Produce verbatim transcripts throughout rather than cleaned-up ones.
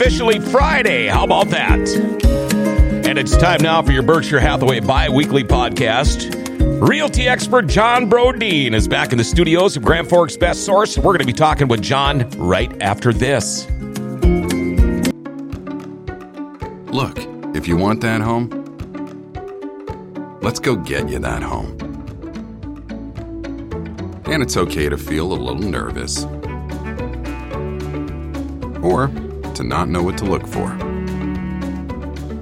officially Friday. How about that? And it's time now for your Berkshire Hathaway bi-weekly podcast. Realty expert John Broden is back in the studios of Grand Forks Best Source. We're going to be talking with John right after this. Look, if you want that home, let's go get you that home. And it's okay to feel a little nervous or to not know what to look for.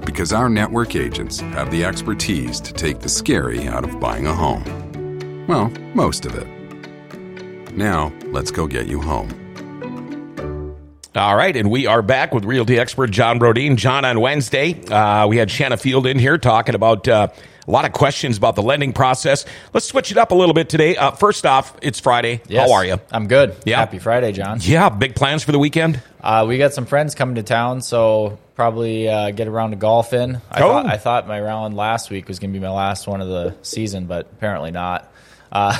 Because our network agents have the expertise to take the scary out of buying a home. Well, most of it. Now, let's go get you home. All right, and we are back with realty expert John Broden. John, on Wednesday, uh, we had Shanna Field in here talking about uh, a lot of questions about the lending process. Let's switch it up a little bit today. Uh, first off, it's Friday. Yes, how are you? I'm good. Yeah. Happy Friday, John. Yeah, big plans for the weekend? Uh, we got some friends coming to town, so... Probably uh, get around to golf in. I, oh. thought, I thought my round last week was going to be my last one of the season, but apparently not. Uh,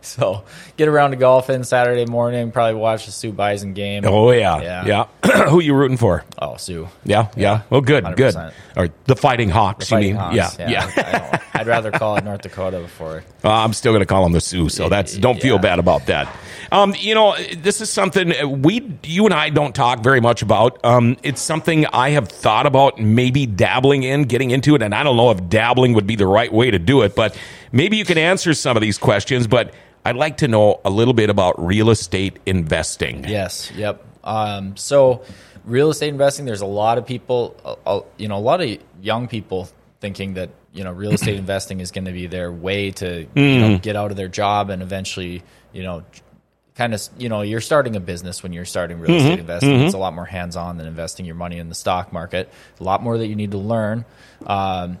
so get around to golf in Saturday morning. Probably watch the Sioux Bison game. Oh, yeah. Yeah. yeah. Who are you rooting for? Oh, Sioux. Yeah. Yeah. yeah. Well, good. one hundred percent. Good. Or the Fighting Hawks, the Fighting you mean? Hawks. Yeah. Yeah. yeah. I don't, I'd rather call it North Dakota before. Uh, I'm still going to call them the Sioux, so that's don't yeah. feel bad about that. Um, you know, this is something we, you and I don't talk very much about. Um, it's something I have thought about maybe dabbling in, getting into it, and I don't know if dabbling would be the right way to do it, but maybe you can answer some of these questions, but I'd like to know a little bit about real estate investing. Yes, yep. Um, so real estate investing, there's a lot of people, you know, a lot of young people thinking that, you know, real estate investing is going to be their way to mm. you know, get out of their job and eventually, you know, kind of, you know, you're starting a business when you're starting real mm-hmm. estate investing. Mm-hmm. It's a lot more hands-on than investing your money in the stock market. It's a lot more that you need to learn. Um,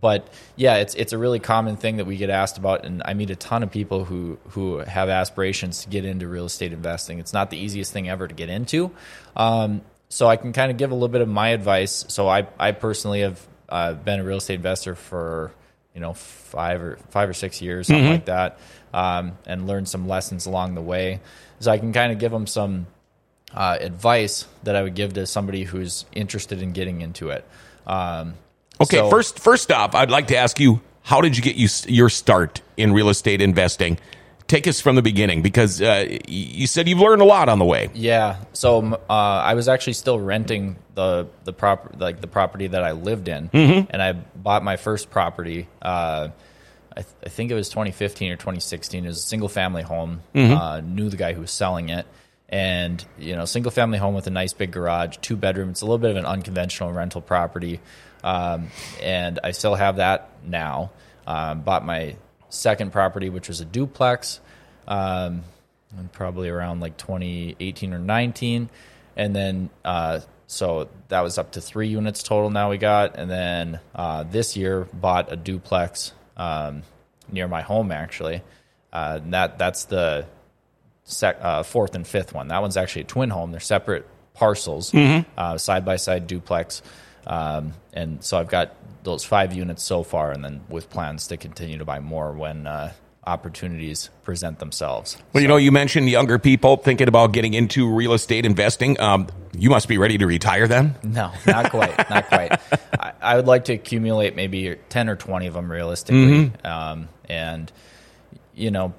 but yeah, it's it's a really common thing that we get asked about. And I meet a ton of people who, who have aspirations to get into real estate investing. It's not the easiest thing ever to get into. Um, so I can kind of give a little bit of my advice. So I, I personally have uh, been a real estate investor for, you know, five or five or six years, something mm-hmm. like that, um, and learn some lessons along the way. So I can kind of give them some uh, advice that I would give to somebody who's interested in getting into it. Um, okay, so, first first off, I'd like to ask you, how did you get you, your start in real estate investing? Take us from the beginning, because uh, you said you've learned a lot on the way. Yeah, so uh, I was actually still renting the the prop like the property that I lived in, mm-hmm. and I bought my first property. Uh, I, th- I think it was twenty fifteen or twenty sixteen. It was a single family home. Mm-hmm. Uh, knew the guy who was selling it, and you know, single family home with a nice big garage, two bedroom. It's a little bit of an unconventional rental property, um, and I still have that now. Um, bought my second property, which was a duplex, um, and probably around like twenty eighteen or nineteen. And then, uh, so that was up to three units total now we got. And then uh, this year bought a duplex um, near my home, actually. Uh, and that that's the sec- uh, fourth and fifth one. That one's actually a twin home. They're separate parcels, mm-hmm. uh, side-by-side duplex. Um, and so I've got those five units so far, and then with plans to continue to buy more when uh, opportunities present themselves. Well, so. You know, you mentioned younger people thinking about getting into real estate investing. Um, you must be ready to retire then? No, not quite. not quite. I, I would like to accumulate maybe ten or twenty of them realistically. Mm-hmm. Um, and, you know,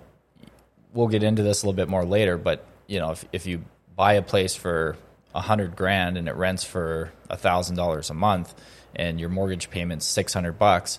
we'll get into this a little bit more later, but, you know, if, if you buy a place for a hundred grand and it rents for a thousand dollars a month and your mortgage payment's six hundred bucks,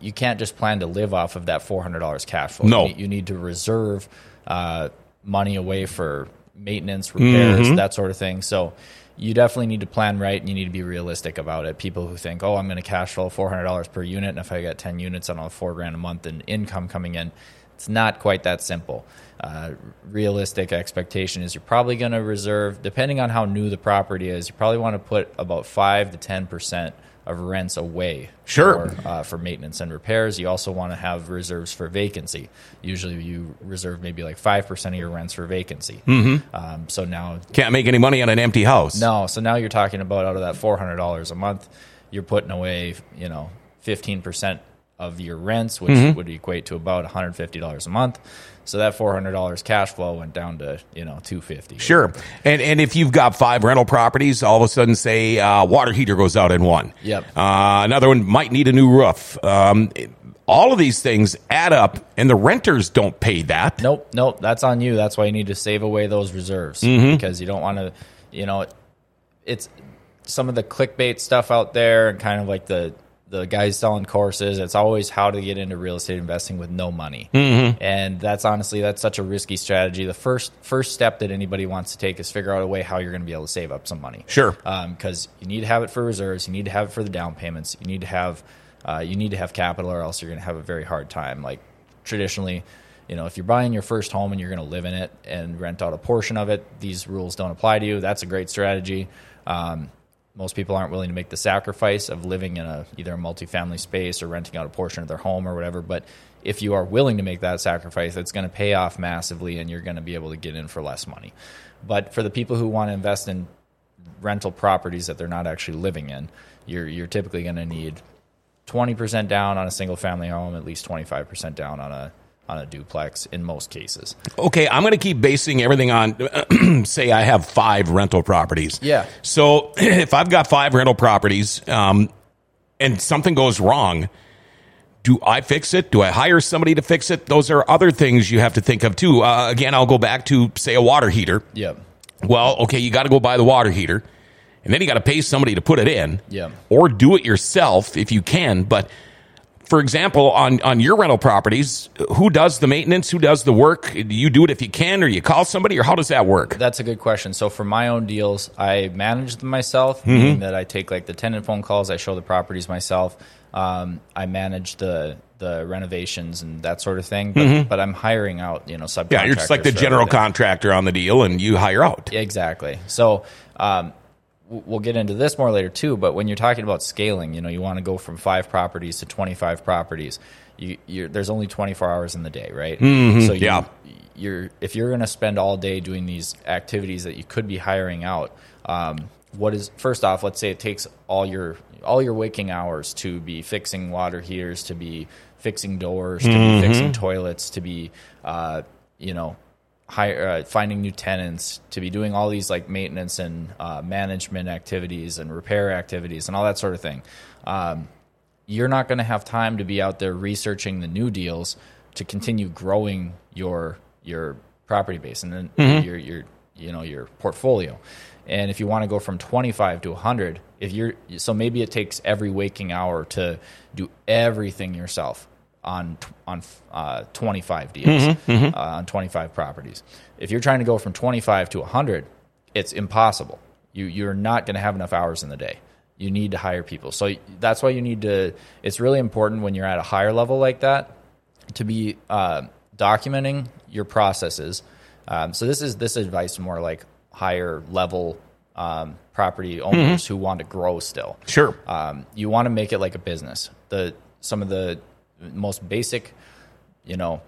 you can't just plan to live off of that four hundred dollars cash flow. No, you need to reserve uh, money away for maintenance, repairs, mm-hmm. that sort of thing. So you definitely need to plan right, and you need to be realistic about it. People who think, oh, I'm going to cash flow four hundred dollars per unit, and if I got ten units, I don't have four grand a month in income coming in. It's not quite that simple. Uh, realistic expectation is you're probably going to reserve, depending on how new the property is, you probably want to put about five to ten percent of rents away sure. for, uh, for maintenance and repairs. You also want to have reserves for vacancy. Usually you reserve maybe like five percent of your rents for vacancy. Mm-hmm. Um, so now... Can't make any money on an empty house. No. So now you're talking about out of that four hundred dollars a month, you're putting away, you know, fifteen percent of your rents, which mm-hmm. would equate to about one hundred fifty dollars a month. So that four hundred dollars cash flow went down to, you know, two hundred fifty dollars. Sure. And and if you've got five rental properties, all of a sudden, say, uh, water heater goes out in one. Yep. Uh, another one might need a new roof. Um, it, all of these things add up, and the renters don't pay that. Nope, nope. That's on you. That's why you need to save away those reserves mm-hmm. because you don't want to, you know, it, it's some of the clickbait stuff out there and kind of like the the guys selling courses. It's always how to get into real estate investing with no money. Mm-hmm. And that's honestly, that's such a risky strategy. The first first step that anybody wants to take is figure out a way how you're going to be able to save up some money. Sure. Um, because you need to have it for reserves. You need to have it for the down payments. You need to have uh, you need to have capital, or else you're going to have a very hard time. Like traditionally, you know, if you're buying your first home and you're going to live in it and rent out a portion of it, these rules don't apply to you. That's a great strategy. Um, Most people aren't willing to make the sacrifice of living in a either a multifamily space or renting out a portion of their home or whatever. But if you are willing to make that sacrifice, it's going to pay off massively, and you're going to be able to get in for less money. But for the people who want to invest in rental properties that they're not actually living in, you're you're typically going to need twenty percent down on a single-family home, at least twenty-five percent down on a on a duplex in most cases. Okay, I'm going to keep basing everything on, say I have five rental properties. Yeah. So if I've got five rental properties um, and something goes wrong, do I fix it? Do I hire somebody to fix it? Those are other things you have to think of too. Uh, again, I'll go back to, say, a water heater. Yeah. Well, okay, you got to go buy the water heater, and then you got to pay somebody to put it in. Yeah. Or do it yourself if you can, but... For example, on, on your rental properties, who does the maintenance? Who does the work? Do you do it if you can, or you call somebody, or how does that work? That's a good question. So for my own deals, I manage them myself, mm-hmm. meaning that I take like the tenant phone calls, I show the properties myself, um, I manage the the renovations and that sort of thing. But, mm-hmm. but I'm hiring out, you know, subcontractors. Yeah, you're just like the general contractor on the deal, and you hire out. Exactly. So. Um, We'll get into this more later too, but when you're talking about scaling, you know, you want to go from five properties to twenty-five properties. You, you're, there's only twenty-four hours in the day, right? Mm-hmm. So you, yeah. you're if you're going to spend all day doing these activities that you could be hiring out, um, what is first off? Let's say it takes all your all your waking hours to be fixing water heaters, to be fixing doors, mm-hmm. to be fixing toilets, to be uh, you know. Hire, uh, finding new tenants, to be doing all these like maintenance and uh, management activities and repair activities and all that sort of thing. Um, you're not going to have time to be out there researching the new deals to continue growing your your property base and then mm-hmm. your your you know your portfolio. And if you want to go from twenty-five to one hundred, if you're so maybe it takes every waking hour to do everything yourself. on on uh, twenty-five deals, mm-hmm, mm-hmm. Uh, on twenty-five properties. If you're trying to go from twenty-five to one hundred, it's impossible. You, you're not going to have enough hours in the day. You need to hire people. So that's why you need to, it's really important when you're at a higher level like that to be uh, documenting your processes. Um, so this is this advice more like higher level um, property owners mm-hmm. who want to grow still. Sure. Um, you want to make it like a business. The Some of the most basic, you know,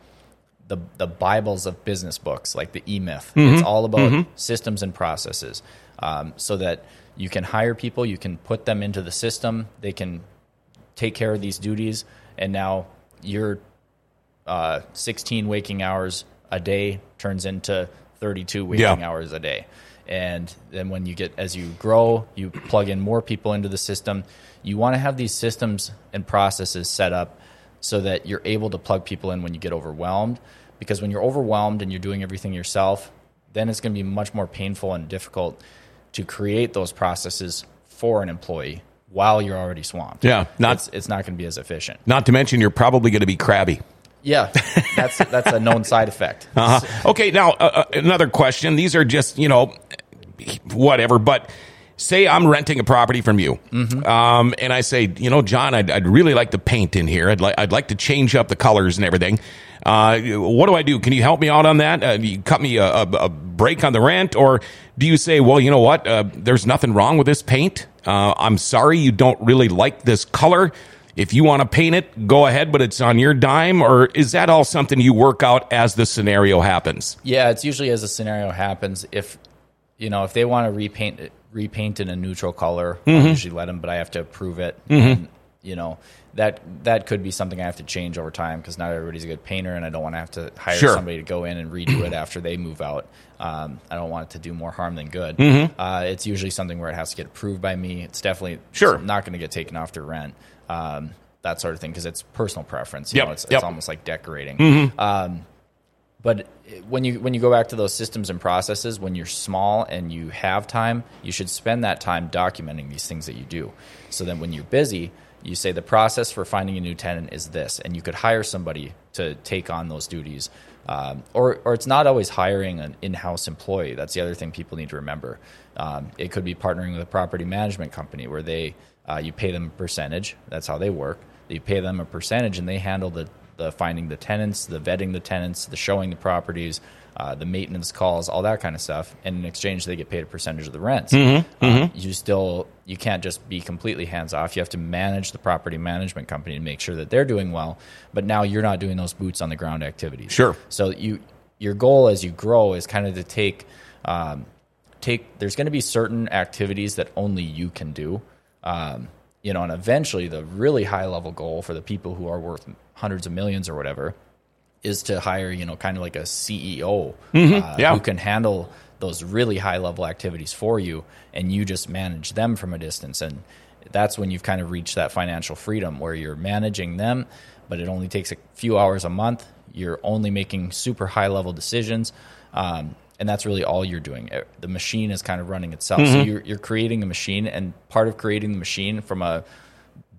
the the Bibles of business books, like the E-Myth. Mm-hmm. It's all about mm-hmm. systems and processes, um, so that you can hire people, you can put them into the system, they can take care of these duties, and now your uh, sixteen waking hours a day turns into thirty-two waking yeah. hours a day. And then when you get, as you grow, you plug in more people into the system. You want to have these systems and processes set up so that you're able to plug people in when you get overwhelmed. Because when you're overwhelmed and you're doing everything yourself, then it's going to be much more painful and difficult to create those processes for an employee while you're already swamped. Yeah, not, it's, it's not going to be as efficient. Not to mention you're probably going to be crabby. Yeah, that's that's a known side effect. Uh-huh. Okay, now uh, another question. These are just, you know, whatever, but... Say I'm renting a property from you, mm-hmm. um, and I say, you know, John, I'd, I'd really like to paint in here. I'd, li- I'd like to change up the colors and everything. Uh, what do I do? Can you help me out on that? Uh, you cut me a, a, a break on the rent, or do you say, well, you know what? Uh, there's nothing wrong with this paint. Uh, I'm sorry you don't really like this color. If you want to paint it, go ahead, but it's on your dime, or is that all something you work out as the scenario happens? Yeah, it's usually as the scenario happens. If, you know, if they want to repaint it, repaint in a neutral color. Mm-hmm. I usually let them, but I have to approve it. Mm-hmm. And you know, that that could be something I have to change over time, because not everybody's a good painter, and I don't want to have to hire sure. somebody to go in and redo it after they move out. Um, I don't want it to do more harm than good. Mm-hmm. Uh, it's usually something where it has to get approved by me. It's definitely sure. not going to get taken off to rent, um, that sort of thing, because it's personal preference. You yep. know, it's, yep. it's almost like decorating. Mm-hmm. Um, but when you when you go back to those systems and processes, when you're small and you have time, you should spend that time documenting these things that you do. So then when you're busy, you say the process for finding a new tenant is this, and you could hire somebody to take on those duties. Um, or, or it's not always hiring an in-house employee. That's the other thing people need to remember. Um, it could be partnering with a property management company where they uh, you pay them a percentage. That's how they work. You pay them a percentage, and they handle the the finding the tenants, the vetting the tenants, the showing the properties, uh, the maintenance calls, all that kind of stuff. And in exchange, they get paid a percentage of the rents. Mm-hmm. Um, mm-hmm. You still you can't just be completely hands off. You have to manage the property management company to make sure that they're doing well. But now you're not doing those boots on the ground activities. Sure. So you your goal as you grow is kind of to take um, take. There's going to be certain activities that only you can do. Um, you know, and eventually the really high level goal for the people who are worth hundreds of millions or whatever is to hire, you know, kind of like a C E O mm-hmm. uh, yeah. who can handle those really high level activities for you, and you just manage them from a distance. And that's when you've kind of reached that financial freedom where you're managing them, but it only takes a few hours a month. You're only making super high level decisions. Um, And that's really all you're doing. The machine is kind of running itself. Mm-hmm. So you're, you're creating a machine, and part of creating the machine from a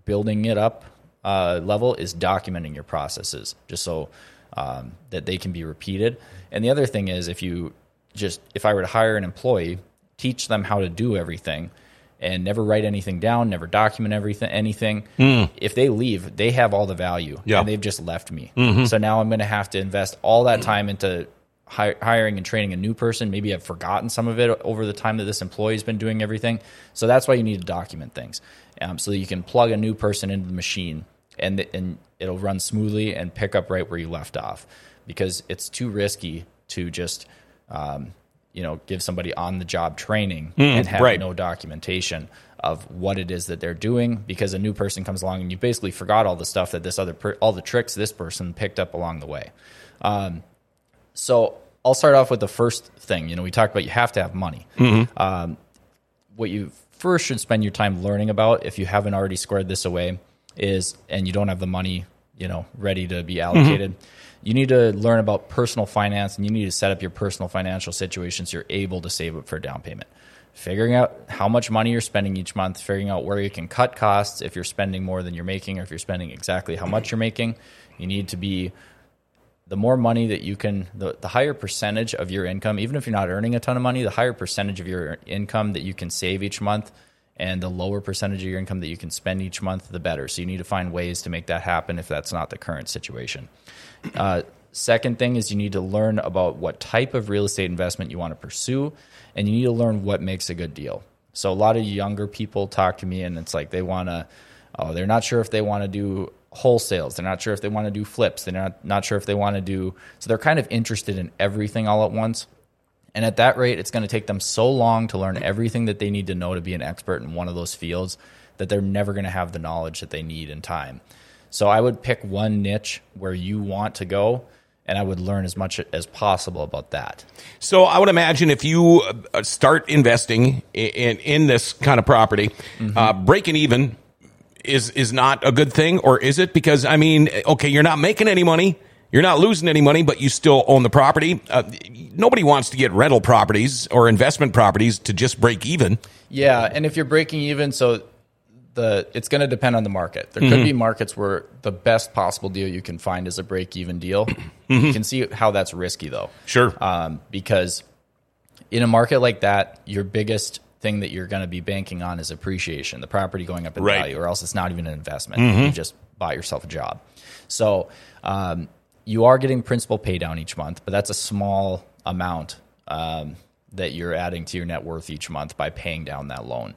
building it up uh, level is documenting your processes, just so um, that they can be repeated. And the other thing is, if you just if I were to hire an employee, teach them how to do everything, and never write anything down, never document everything. Anything. Mm. If they leave, they have all the value, yeah. and they've just left me. Mm-hmm. So now I'm going to have to invest all that time into hiring and training a new person. Maybe I've forgotten some of it over the time that this employee has been doing everything. So that's why you need to document things, um, so that you can plug a new person into the machine, and and it'll run smoothly and pick up right where you left off, because it's too risky to just, um, you know, give somebody on the job training mm, and have right. no documentation of what it is that they're doing, because a new person comes along and you basically forgot all the stuff that this other, per- all the tricks this person picked up along the way. Um, so I'll start off with the first thing. You know, we talked about you have to have money. Mm-hmm. Um, what you first should spend your time learning about, if you haven't already squared this away, is, and you don't have the money, you know, ready to be allocated, mm-hmm. you need to learn about personal finance, and you need to set up your personal financial situation so you're able to save up for a down payment. Figuring out how much money you're spending each month, figuring out where you can cut costs if you're spending more than you're making, or if you're spending exactly how much you're making. You need to be... The more money that you can, the, the higher percentage of your income, even if you're not earning a ton of money, the higher percentage of your income that you can save each month, and the lower percentage of your income that you can spend each month, the better. So you need to find ways to make that happen if that's not the current situation. Uh, second thing is you need to learn about what type of real estate investment you want to pursue, and you need to learn what makes a good deal. So a lot of younger people talk to me, and it's like they want to, oh, they're not sure if they want to do wholesales. They're not sure if they want to do flips. They're not, not sure if they want to do... So they're kind of interested in everything all at once. And at that rate, it's going to take them so long to learn everything that they need to know to be an expert in one of those fields that they're never going to have the knowledge that they need in time. So I would pick one niche where you want to go, and I would learn as much as possible about that. So I would imagine if you start investing in, in this kind of property, mm-hmm. uh, breaking even... is is not a good thing, or is it? Because, I mean, okay, you're not making any money, you're not losing any money, but you still own the property. Uh, nobody wants to get rental properties or investment properties to just break even. Yeah, and if you're breaking even, so the it's going to depend on the market. There mm-hmm. could be markets where the best possible deal you can find is a break-even deal. Mm-hmm. You can see how that's risky, though. Sure. Um, because in a market like that, your biggest... thing that you're going to be banking on is appreciation, the property going up in right. value, or else it's not even an investment. Mm-hmm. You just bought yourself a job. So um, you are getting principal pay down each month, but that's a small amount um, that you're adding to your net worth each month by paying down that loan.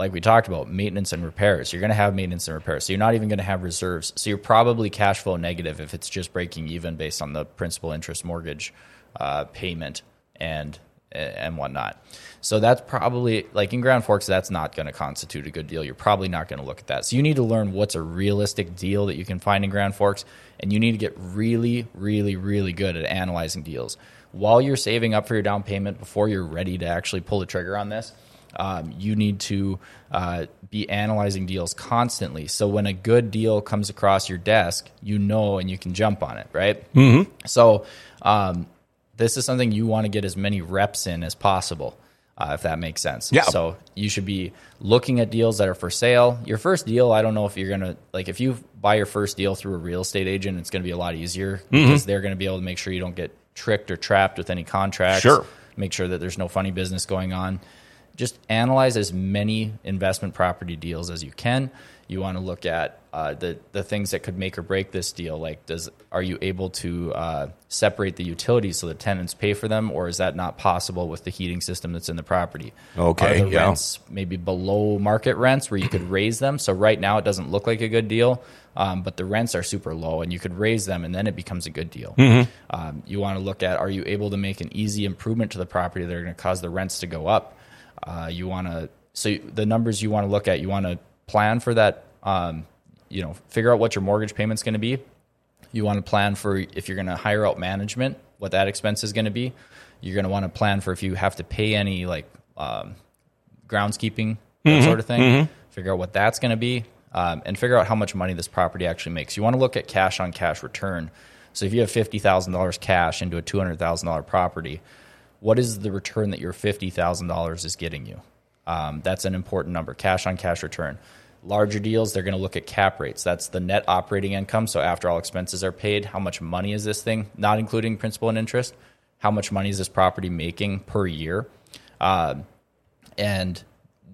Like we talked about, maintenance and repairs. You're going to have maintenance and repairs, so you're not even going to have reserves. So you're probably cash flow negative if it's just breaking even based on the principal, interest, mortgage uh, payment, and and whatnot. So that's probably, like in Grand Forks, that's not going to constitute a good deal. You're probably not going to look at that. So you need to learn what's a realistic deal that you can find in Grand Forks, and you need to get really, really, really good at analyzing deals. While you're saving up for your down payment, before you're ready to actually pull the trigger on this, um, you need to uh, be analyzing deals constantly. So when a good deal comes across your desk, you know, and you can jump on it, right? Mm-hmm. So um, this is something you want to get as many reps in as possible. Uh, if that makes sense. Yeah. So you should be looking at deals that are for sale. Your first deal, I don't know if you're going to, like if you buy your first deal through a real estate agent, it's going to be a lot easier mm-hmm. because they're going to be able to make sure you don't get tricked or trapped with any contracts. Sure. Make sure that there's no funny business going on. Just analyze as many investment property deals as you can. You want to look at uh, the the things that could make or break this deal. Like, does are you able to uh, separate the utilities so the tenants pay for them, or is that not possible with the heating system that's in the property? Okay, are the yeah. rents maybe below market rents where you could raise them? So right now it doesn't look like a good deal, um, but the rents are super low, and you could raise them, and then it becomes a good deal. Mm-hmm. Um, you want to look at, are you able to make an easy improvement to the property that are going to cause the rents to go up? Uh, you want to so you, the numbers you want to look at. You want to plan for that. Um, you know, figure out what your mortgage payment's going to be. You want to plan for if you're going to hire out management, what that expense is going to be. You're going to want to plan for if you have to pay any like um, groundskeeping that mm-hmm. sort of thing. Mm-hmm. Figure out what that's going to be, um, and figure out how much money this property actually makes. You want to look at cash on cash return. So if you have fifty thousand dollars cash into a two hundred thousand dollar property, what is the return that your fifty thousand dollars is getting you? Um, that's an important number, cash on cash return. Larger deals, they're going to look at cap rates. That's the net operating income. So after all expenses are paid, how much money is this thing, not including principal and interest? How much money is this property making per year? Uh, and,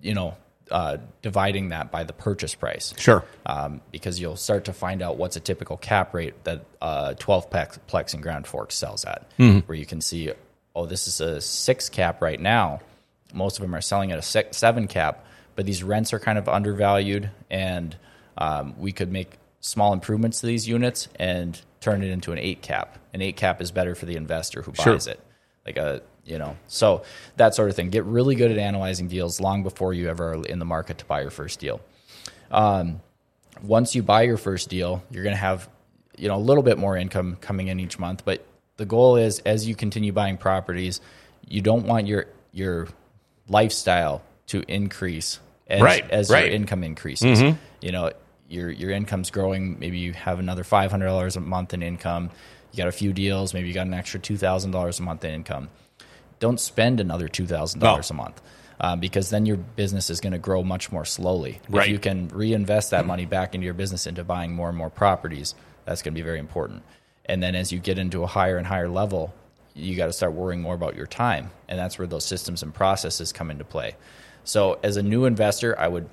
you know, uh, dividing that by the purchase price. Sure. Um, because you'll start to find out what's a typical cap rate that uh, twelve plex in Grand Forks sells at, mm-hmm. where you can see, oh, this is a six cap right now. Most of them are selling at a six, seven cap, but these rents are kind of undervalued, and um, we could make small improvements to these units and turn it into an eight cap. An eight cap is better for the investor who buys sure. it. Like a, you know, so that sort of thing. Get really good at analyzing deals long before you ever are in the market to buy your first deal. Um, once you buy your first deal, you're going to have, you know, a little bit more income coming in each month, but the goal is, as you continue buying properties, you don't want your your lifestyle to increase as, right, as right. your income increases. Mm-hmm. You know, your your income's growing. Maybe you have another five hundred dollars a month in income. You got a few deals. Maybe you got an extra two thousand dollars a month in income. Don't spend another two thousand dollars no. a month uh, because then your business is going to grow much more slowly. Right. If you can reinvest that money back into your business, into buying more and more properties, that's going to be very important. And then as you get into a higher and higher level, you got to start worrying more about your time. And that's where those systems and processes come into play. So as a new investor, I would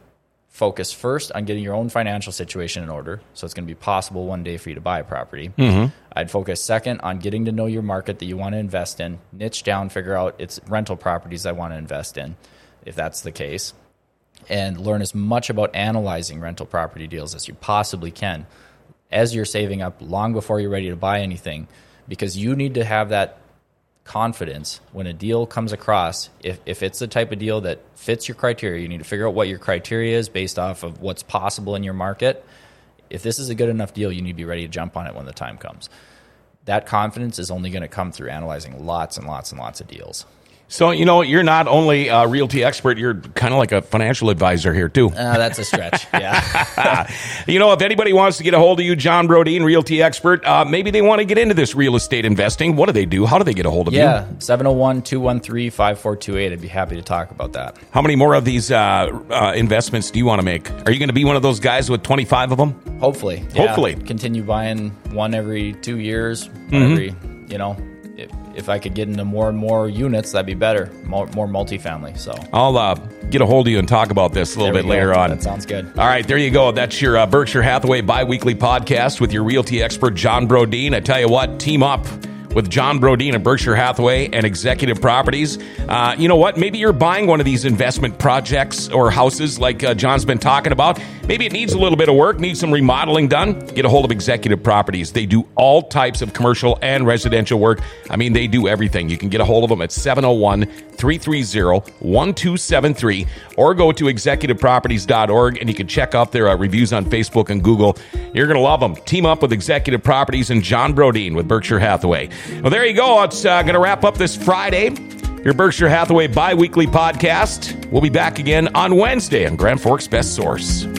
focus first on getting your own financial situation in order. So it's going to be possible one day for you to buy a property. Mm-hmm. I'd focus second on getting to know your market that you want to invest in, niche down, figure out it's rental properties I want to invest in, if that's the case, and learn as much about analyzing rental property deals as you possibly can, as you're saving up long before you're ready to buy anything, because you need to have that confidence when a deal comes across. If if it's the type of deal that fits your criteria, you need to figure out what your criteria is based off of what's possible in your market. If this is a good enough deal, you need to be ready to jump on it when the time comes. That confidence is only going to come through analyzing lots and lots and lots of deals. So, you know, you're not only a realty expert, you're kind of like a financial advisor here, too. Uh, that's a stretch, yeah. You know, if anybody wants to get a hold of you, John Broden, realty expert, uh, maybe they want to get into this real estate investing. What do they do? How do they get a hold of yeah, you? Yeah, seven oh one, two one three, five four two eight. I'd be happy to talk about that. How many more of these uh, uh, investments do you want to make? Are you going to be one of those guys with twenty-five of them? Hopefully. Yeah. Hopefully. Continue buying one every two years, mm-hmm. every, you know. If, if I could get into more and more units, that'd be better. More, more multifamily. So I'll uh, get a hold of you and talk about this a little bit later on. That sounds good. All right, there you go. That's your uh, Berkshire Hathaway biweekly podcast with your realty expert John Broden. I tell you what, team up with John Broden of Berkshire Hathaway and Executive Properties. Uh, you know what? Maybe you're buying one of these investment projects or houses like uh, John's been talking about. Maybe it needs a little bit of work, needs some remodeling done. Get a hold of Executive Properties. They do all types of commercial and residential work. I mean, they do everything. You can get a hold of them at seven oh one, three three zero, one two seven three or go to executive properties dot org and you can check out their uh, reviews on Facebook and Google. You're going to love them. Team up with Executive Properties and John Broden with Berkshire Hathaway. Well, there you go. It's uh, going to wrap up this Friday, your Berkshire Hathaway bi-weekly podcast. We'll be back again on Wednesday on Grand Forks Best Source.